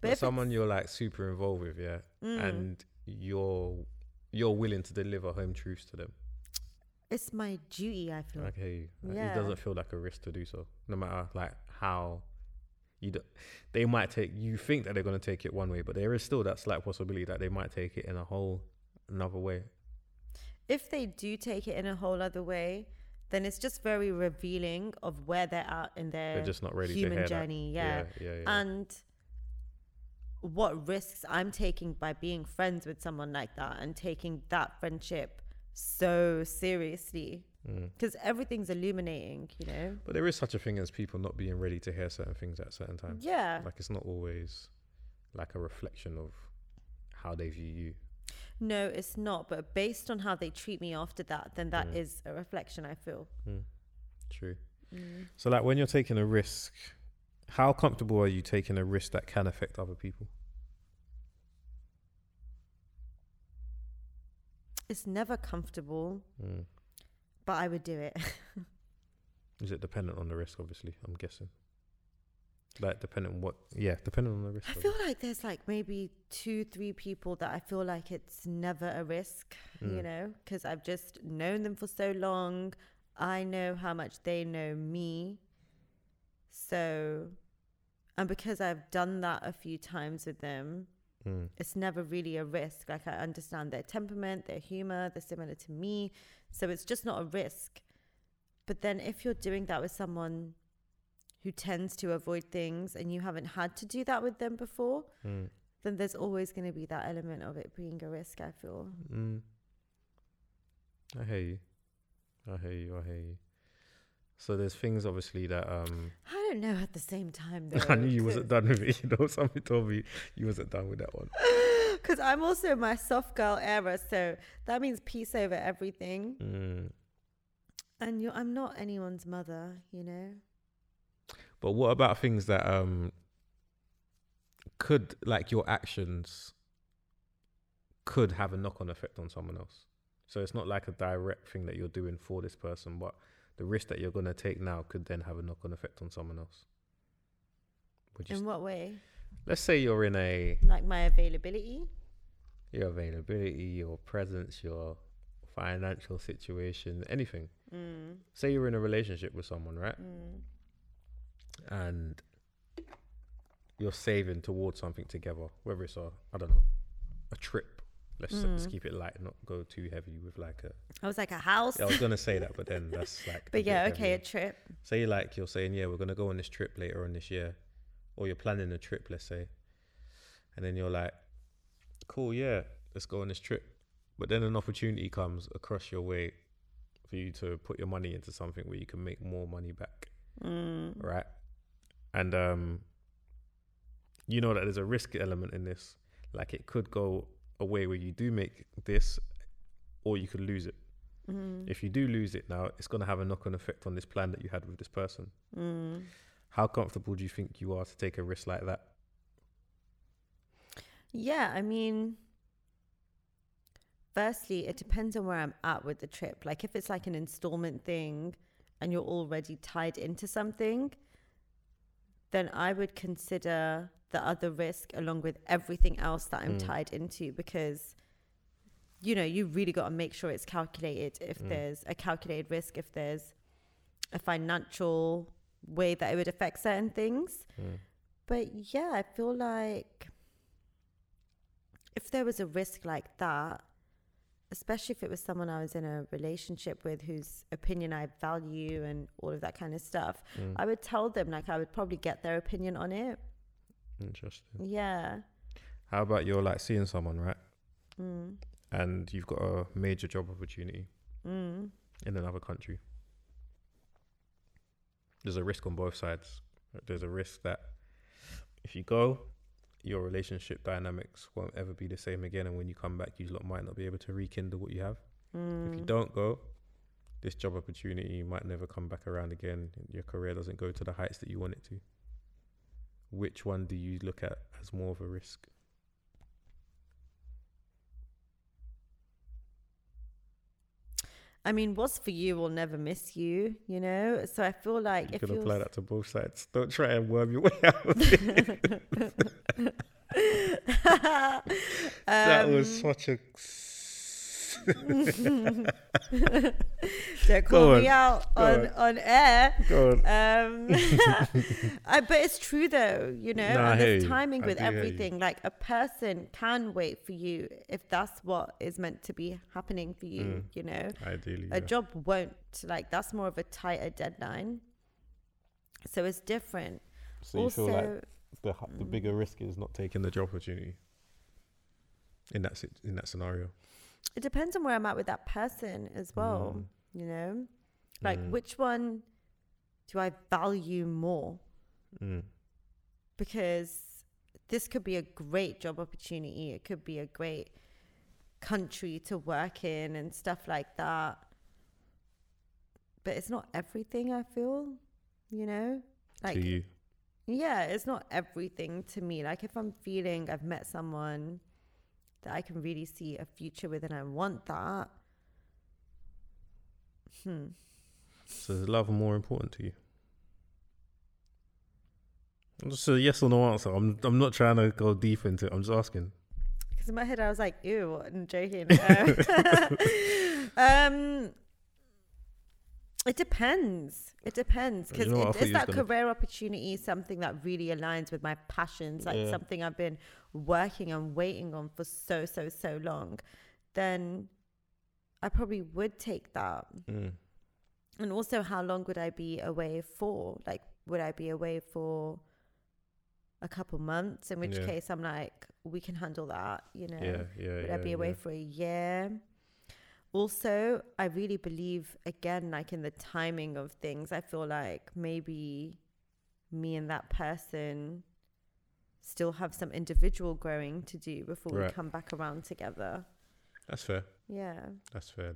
But someone you're like super involved with, and you're willing to deliver home truths to them. It's my duty, I feel. Okay. It doesn't feel like a risk to do so. No matter like how they might take, you think that they're going to take it one way, but there is still that slight possibility that they might take it in a whole another way. If they do take it in a whole other way, then it's just very revealing of where they're at in their just not ready human journey. And what risks I'm taking by being friends with someone like that and taking that friendship so seriously, because everything's illuminating, you know. But there is such a thing as people not being ready to hear certain things at certain times. Like it's not always like a reflection of how they view you. No, it's not. But based on how they treat me after that, then that is a reflection, I feel. True. So like when you're taking a risk, how comfortable are you taking a risk that can affect other people? It's never comfortable, but I would do it. Is it dependent on the risk, obviously, I'm guessing? Like dependent on what? Yeah, dependent on the risk. I feel like there's like maybe 2-3 people that I feel like it's never a risk, you know, because I've just known them for so long. I know how much they know me. So, and because I've done that a few times with them, it's never really a risk. Like I understand their temperament, their humor, they're similar to me. So it's just not a risk. But then if you're doing that with someone who tends to avoid things and you haven't had to do that with them before, then there's always going to be that element of it being a risk, I feel. I hear you. So there's things obviously that... I don't know at the same time though. I knew you wasn't done with it. You know, somebody told me you wasn't done with that one. Because I'm also my soft girl era. So that means peace over everything. And I'm not anyone's mother, you know. But what about things that could, like your actions could have a knock-on effect on someone else? So it's not like a direct thing that you're doing for this person, but the risk that you're going to take now could then have a knock-on effect on someone else. In what way? Let's say you're in a... Like my availability? Your availability, your presence, your financial situation, anything. Say you're in a relationship with someone, right? And you're saving towards something together, whether it's a trip. Let's keep it light, not go too heavy with like a... I was like a house? Yeah, I was going to say that, but then that's like... But yeah, okay, heavier. A trip. Say like you're saying, yeah, we're going to go on this trip later on this year. Or you're planning a trip, let's say. And then you're like, cool, yeah, let's go on this trip. But then an opportunity comes across your way for you to put your money into something where you can make more money back. Right? And you know that there's a risk element in this. Like it could go away where you do make this, or you could lose it. If you do lose it now, it's going to have a knock-on effect on this plan that you had with this person. How comfortable do you think you are to take a risk like that? Yeah, I mean, firstly, it depends on where I'm at with the trip. Like if it's like an installment thing and you're already tied into something, then I would consider the other risk along with everything else that I'm tied into, because, you know, you really got to make sure it's calculated. If there's a calculated risk, if there's a financial way that it would affect certain things. But yeah, I feel like if there was a risk like that, especially if it was someone I was in a relationship with whose opinion I value and all of that kind of stuff, I would tell them, like, I would probably get their opinion on it. Interesting. Yeah. How about you're like seeing someone, right? And you've got a major job opportunity in another country. There's a risk on both sides. There's a risk that if you go, your relationship dynamics won't ever be the same again, and when you come back, you lot might not be able to rekindle what you have. If you don't go, this job opportunity might never come back around again. Your career doesn't go to the heights that you want it to. Which one do you look at as more of a risk? I mean, what's for you will never miss you, you know? So I feel like you can apply that to both sides. Don't try and worm your way out of it. That was such a... Don't call me out on air. Go on. But it's true though, you know, and there's timing with everything. Like a person can wait for you if that's what is meant to be happening for you, you know. Ideally. A job won't, like, that's more of a tighter deadline. So it's different. So you also feel like the bigger risk is not taking the job opportunity in that scenario. It depends on where I'm at with that person as well, you know? Like, which one do I value more? Because this could be a great job opportunity. It could be a great country to work in and stuff like that. But it's not everything, I feel, you know? Like, to you? Yeah, it's not everything to me. Like, if I'm feeling I've met someone that I can really see a future with and I want that. So is love more important to you? Just a yes or no answer. I'm not trying to go deep into it. I'm just asking. Because in my head I was like, ew, I'm joking. It depends. It depends. Because is that career opportunity something that really aligns with my passions, like something I've been working and waiting on for so long, then I probably would take that. And also, how long would I be away for? Like, would I be away for a couple months? In which case I'm like, we can handle that, you know? Would I be away for a year? Also, I really believe, again, like in the timing of things. I feel like maybe me and that person still have some individual growing to do before we come back around together. That's fair. Yeah. That's fair.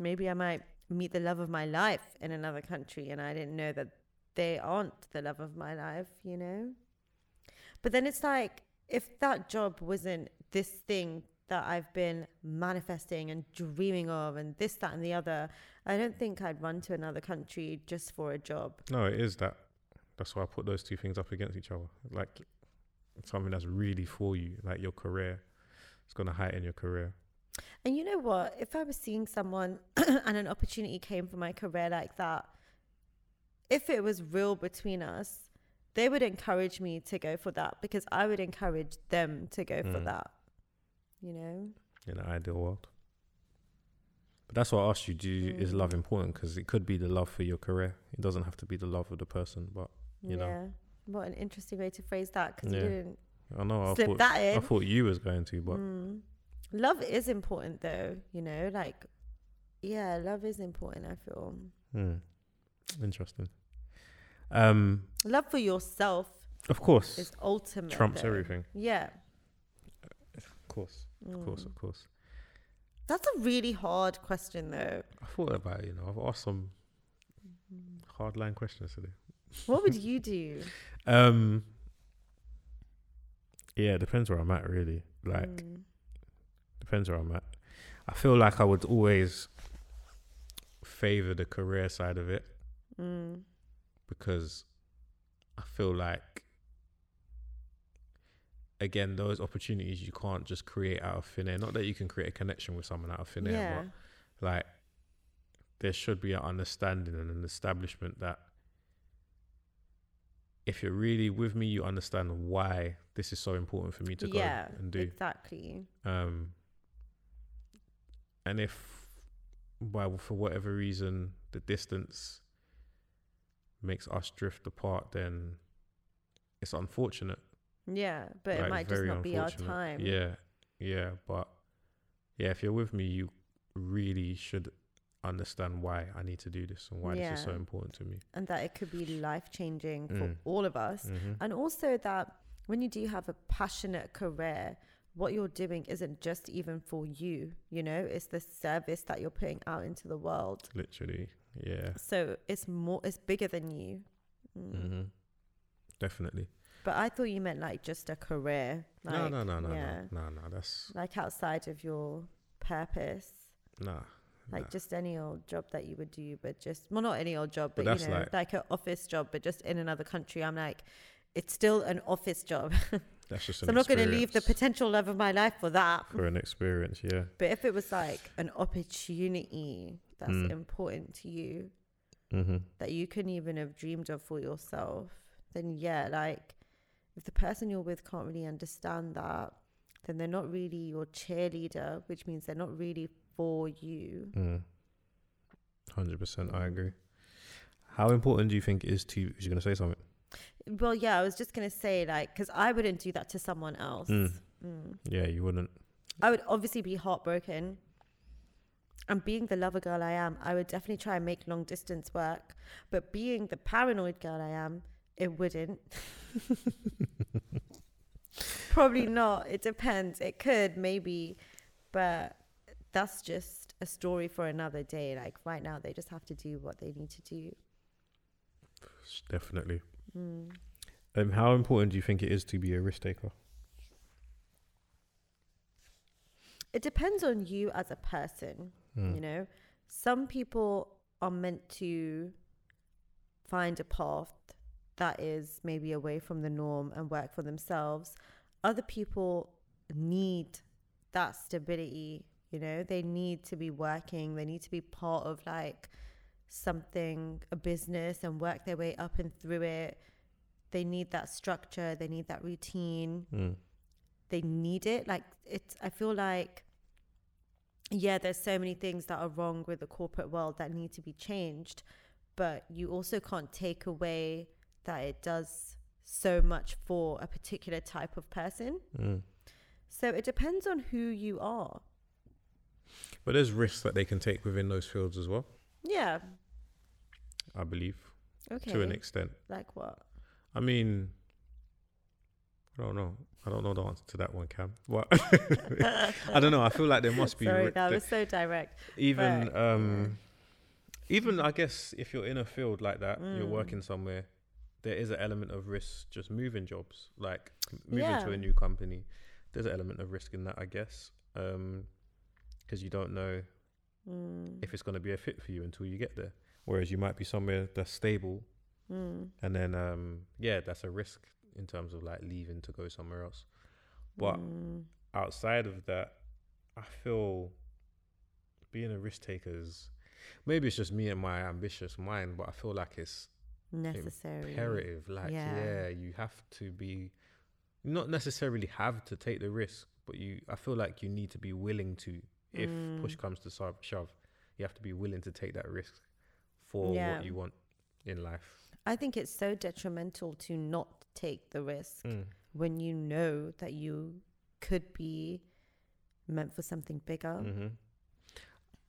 Maybe I might meet the love of my life in another country and I didn't know that they aren't the love of my life, you know? But then it's like, if that job wasn't this thing that I've been manifesting and dreaming of and this, that, and the other, I don't think I'd run to another country just for a job. No, it is that. That's why I put those two things up against each other. Like, something that's really for you, like your career, it's going to heighten your career. And you know what? If I was seeing someone and an opportunity came for my career like that, if it was real between us, they would encourage me to go for that because I would encourage them to go for that, you know? In an ideal world. But that's why I asked you, is love important? Because it could be the love for your career. It doesn't have to be the love of the person, but you know. What an interesting way to phrase that, because you didn't slip that in. I thought you was going to, but... Love is important though, you know? Like, yeah, love is important, I feel. Interesting. Love for yourself... Of course. ...is ultimate. Trumps everything. Yeah. Of course. That's a really hard question, though. I thought about it, you know. I've asked some hardline questions today. What would you do? Yeah, it depends where I'm at, really. Like, depends where I'm at. I feel like I would always favour the career side of it because I feel like, again, those opportunities you can't just create out of thin air. Not that you can create a connection with someone out of thin air, but like there should be an understanding and an establishment that if you're really with me, you understand why this is so important for me to go and do. Exactly. And if, well, for whatever reason, the distance makes us drift apart, then it's unfortunate. Yeah, but like, it might just not be our time. Yeah, but yeah, if you're with me, you really should understand why I need to do this and why this is so important to me. And that it could be life-changing for all of us. Mm-hmm. And also that when you do have a passionate career, what you're doing isn't just even for you, you know, it's the service that you're putting out into the world. Literally, yeah. So it's more, it's bigger than you. Mm-hmm. Definitely. But I thought you meant like just a career. Like, no, that's... like outside of your purpose. Nah. Just any old job that you would do, but just, well, not any old job, but you know, like an office job, but just in another country. I'm like, it's still an office job. That's just so I'm not going to leave the potential love of my life for that. For an experience, yeah. But if it was like an opportunity that's important to you, that you couldn't even have dreamed of for yourself, then yeah, like if the person you're with can't really understand that, then they're not really your cheerleader, which means they're not really for you. 100%, I agree. How important do you think it is to you? Is you going to say something? Well, yeah, I was just going to say, like, because I wouldn't do that to someone else. Yeah, you wouldn't. I would obviously be heartbroken. And being the lover girl I am, I would definitely try and make long distance work. But being the paranoid girl I am, it wouldn't. Probably not. It depends. It could, maybe. But that's just a story for another day. Like, right now, they just have to do what they need to do. Definitely. How important do you think it is to be a risk taker? It depends on you as a person. You know, some people are meant to find a path that is maybe away from the norm and work for themselves. Other people need that stability. You know, they need to be working, they need to be part of like something, a business, and work their way up and through it. They need that structure, they need that routine. They need it. Like, it's, I feel like, yeah, there's so many things that are wrong with the corporate world that need to be changed, but you also can't take away that it does so much for a particular type of person. So it depends on who you are. But there's risks that they can take within those fields as well. Yeah, I believe. Okay. To an extent. Like what? I mean, I don't know. I don't know the answer to that one, Cam. What? I don't know. I feel like there must be. Sorry, that was so direct. Even I guess if you're in a field like that, you're working somewhere, there is an element of risk just moving jobs, like moving to a new company. There's an element of risk in that, I guess, because you don't know if it's going to be a fit for you until you get there. Whereas you might be somewhere that's stable, and then that's a risk in terms of like leaving to go somewhere else. But outside of that, I feel being a risk taker is, maybe it's just me and my ambitious mind, but I feel like it's necessary, imperative. Like, you have to be, not necessarily have to take the risk, but I feel like you need to be willing to. If push comes to shove, you have to be willing to take that risk for what you want in life. I think it's so detrimental to not take the risk when you know that you could be meant for something bigger.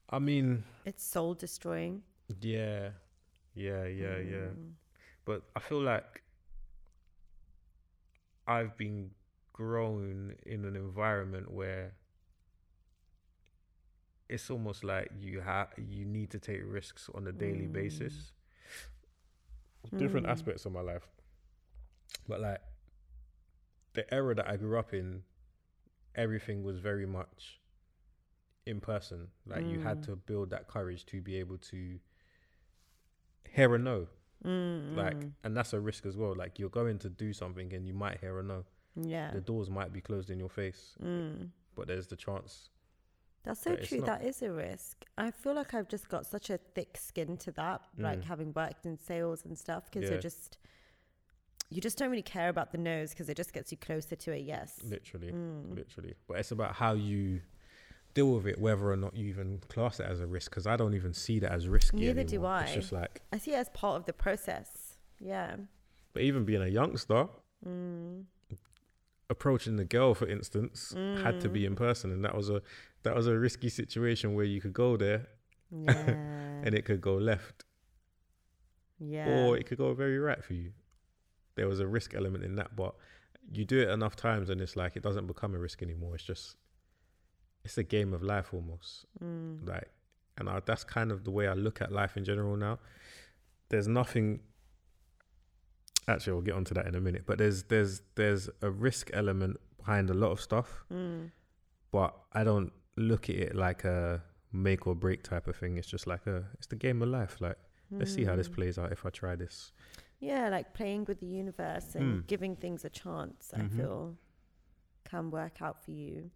I mean, it's soul destroying. Yeah. But I feel like I've been grown in an environment where it's almost like you need to take risks on a daily basis. Different aspects of my life. But like the era that I grew up in, everything was very much in person. Like you had to build that courage to be able to hear a no. Like, and that's a risk as well. Like you're going to do something and you might hear a no. Yeah. The doors might be closed in your face, but there's the chance. That's so true. That is a risk. I feel like I've just got such a thick skin to that, like having worked in sales and stuff, because you just don't really care about the no's because it just gets you closer to a yes. Literally. But it's about how you deal with it, whether or not you even class it as a risk, because I don't even see that as risky Neither anymore. Do I. It's just like, I see it as part of the process. Yeah. But even being a youngster, approaching the girl, for instance, had to be in person, and that was a risky situation where you could go there, yeah. and it could go left, yeah, or it could go very right for you. There was a risk element in that, but you do it enough times, and it's like it doesn't become a risk anymore. It's just, it's a game of life almost. Like, and that's kind of the way I look at life in general now. There's nothing. Actually, we'll get onto that in a minute. But there's a risk element behind a lot of stuff. But I don't look at it like a make or break type of thing. It's just like it's the game of life. Like, let's see how this plays out if I try this. Yeah, like playing with the universe and giving things a chance, I feel, can work out for you.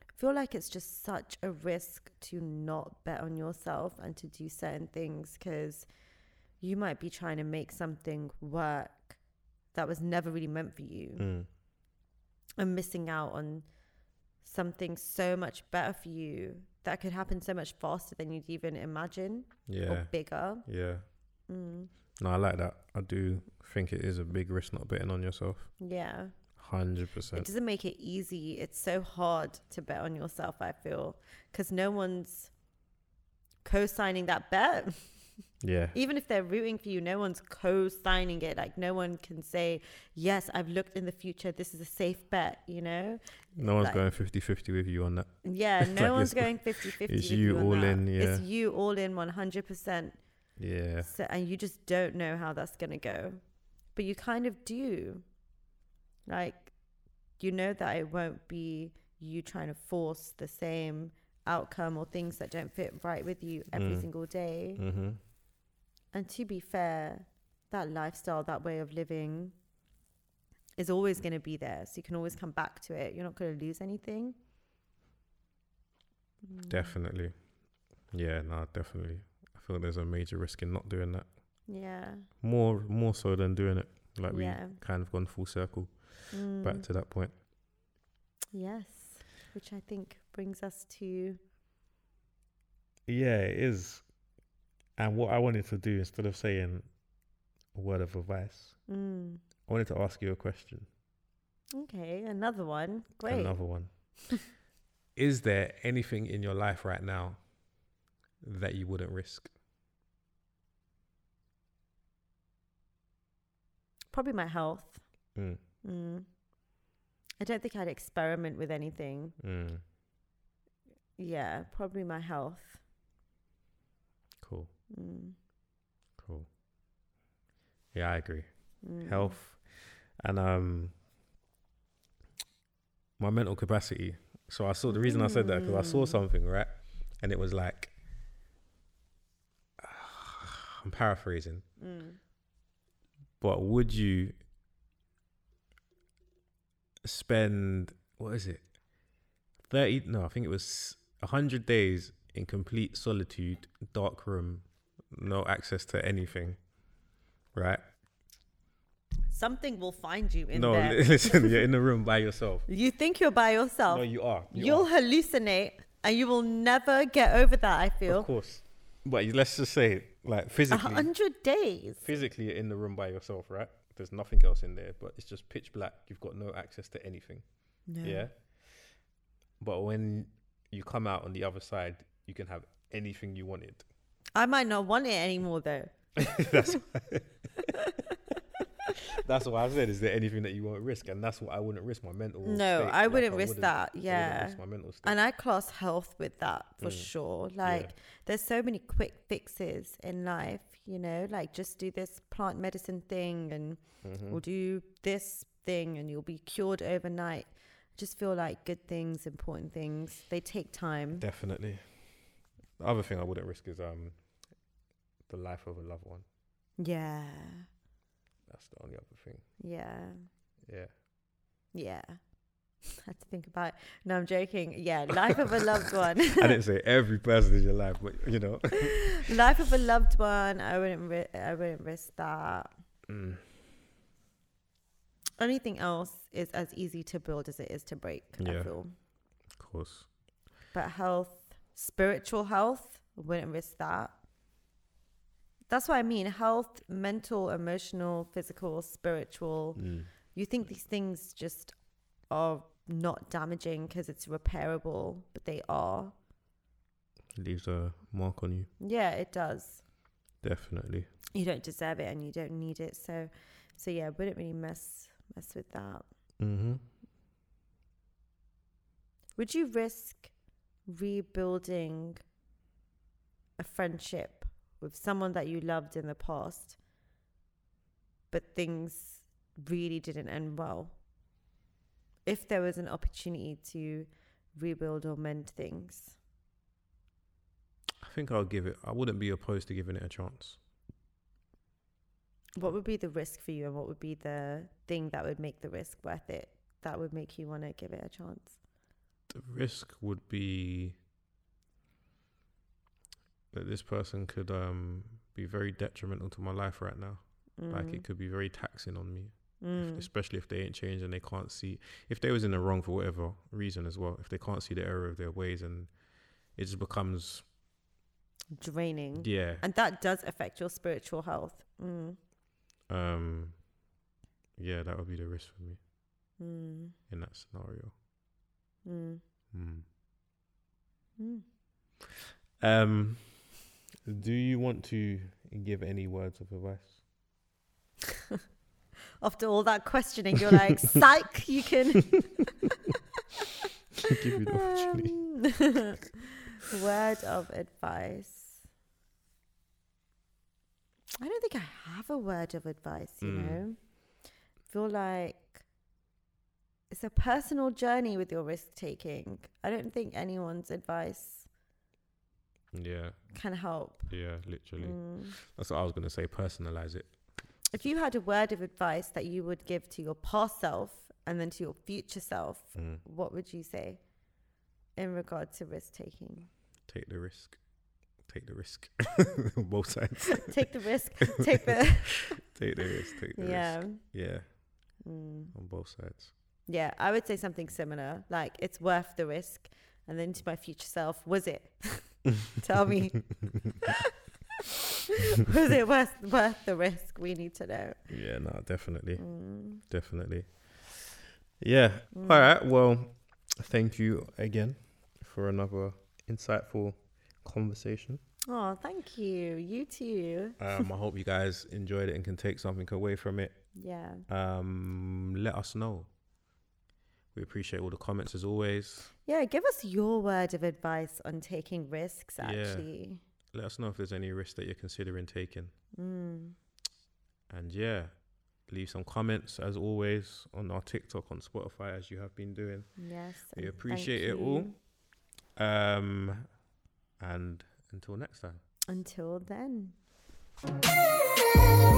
I feel like it's just such a risk to not bet on yourself and to do certain things, because you might be trying to make something work that was never really meant for you. And missing out on something so much better for you that could happen so much faster than you'd even imagine, or bigger. Yeah. No, I like that. I do think it is a big risk not betting on yourself. Yeah. 100%. It doesn't make it easy. It's so hard to bet on yourself, I feel, because no one's co-signing that bet. Yeah. Even if they're rooting for you, no one's co-signing it. Like, no one can say, yes, I've looked in the future, this is a safe bet, you know? No one's going 50-50 with you on that. Yeah, no one's going 50-50 with you on that. It's you all in 100%. Yeah. So, and you just don't know how that's going to go. But you kind of do. Like, you know that it won't be you trying to force the same outcome or things that don't fit right with you every single day. And to be fair, that lifestyle, that way of living is always going to be there. So you can always come back to it. You're not going to lose anything. Definitely. Yeah, no, definitely. I feel there's a major risk in not doing that. Yeah. More so than doing it. Like, we kind of gone full circle back to that point. Yes. Which I think brings us to... Yeah, it is. And what I wanted to do, instead of saying a word of advice, I wanted to ask you a question. Okay, another one. Great. Another one. Is there anything in your life right now that you wouldn't risk? Probably my health. I don't think I'd experiment with anything. Yeah, probably my health. Cool. Cool. Yeah, I agree. Health and my mental capacity. So I saw, the reason I said that, because I saw something, right? And it was like, I'm paraphrasing, but would you spend, what is it? 30, no, I think it was 100 days in complete solitude, dark room, no access to anything, right? Something will find you in there. No, listen, you're in the room by yourself. You think you're by yourself. No, you are. You'll hallucinate and you will never get over that, I feel. Of course. But let's just say, like, physically. 100 days. Physically, you're in the room by yourself, right? There's nothing else in there, but it's just pitch black. You've got no access to anything. No. Yeah? But when you come out on the other side, you can have anything you wanted. I might not want it anymore, though. That's what I said. Is there anything that you won't risk? And that's what I wouldn't risk. My mental state. I wouldn't risk that. Yeah. I risk my mental state. And I class health with that for sure. Like, there's so many quick fixes in life, you know, like just do this plant medicine thing and we'll do this thing and you'll be cured overnight. Just feel like good things, important things, they take time. Definitely. The other thing I wouldn't risk is the life of a loved one. Yeah. That's the only other thing. Yeah. Yeah. Yeah. I had to think about it. No, I'm joking. Yeah, life of a loved one. I didn't say every person in your life, but you know. Life of a loved one, I wouldn't risk that. Anything else is as easy to build as it is to break, I feel. Of course. But health, spiritual health, wouldn't risk that. That's what I mean. Health, mental, emotional, physical, spiritual. Mm. You think these things just are not damaging because it's repairable, but they are. It leaves a mark on you. Yeah, it does. Definitely. You don't deserve it and you don't need it. So yeah, wouldn't really mess with that. Mm-hmm. Would you risk rebuilding a friendship with someone that you loved in the past, but things really didn't end well? If there was an opportunity to rebuild or mend things. I think I wouldn't be opposed to giving it a chance. What would be the risk for you, and what would be the thing that would make the risk worth it, that would make you want to give it a chance? The risk would be that this person could be very detrimental to my life right now. Mm. Like, it could be very taxing on me. Mm. Especially if they ain't changed and they can't see, if they was in the wrong for whatever reason as well, if they can't see the error of their ways, and it just becomes draining. Yeah. And that does affect your spiritual health. Mm. Yeah, that would be the risk for me. Mm. In that scenario. Mm. Mm. Mm. Do you want to give any words of advice? After all that questioning, you're like, psych, you can give you the opportunity. Word of advice. I don't think I have a word of advice, you know. I feel like it's a personal journey with your risk taking. I don't think anyone's advice can help. Yeah, literally. That's what I was going to say, personalize it. If you had a word of advice that you would give to your past self and then to your future self, what would you say in regard to risk taking? Take the risk. Take the risk. Both sides. Take the risk. Take the risk. Take the risk. Yeah. On both sides. Yeah, I would say something similar. Like, it's worth the risk. And then to my future self, was it? Tell me. Was it worth the risk? We need to know. Yeah, no, definitely. Definitely. Yeah. All right. Well, thank you again for another insightful conversation. Oh, thank you. You too. I hope you guys enjoyed it and can take something away from it. Yeah. Let us know. We appreciate all the comments as always. Yeah, give us your word of advice on taking risks, actually. Yeah. Let us know if there's any risk that you're considering taking. And yeah, leave some comments as always on our TikTok, on Spotify, as you have been doing. Yes. We appreciate it all. And until next time. Until then.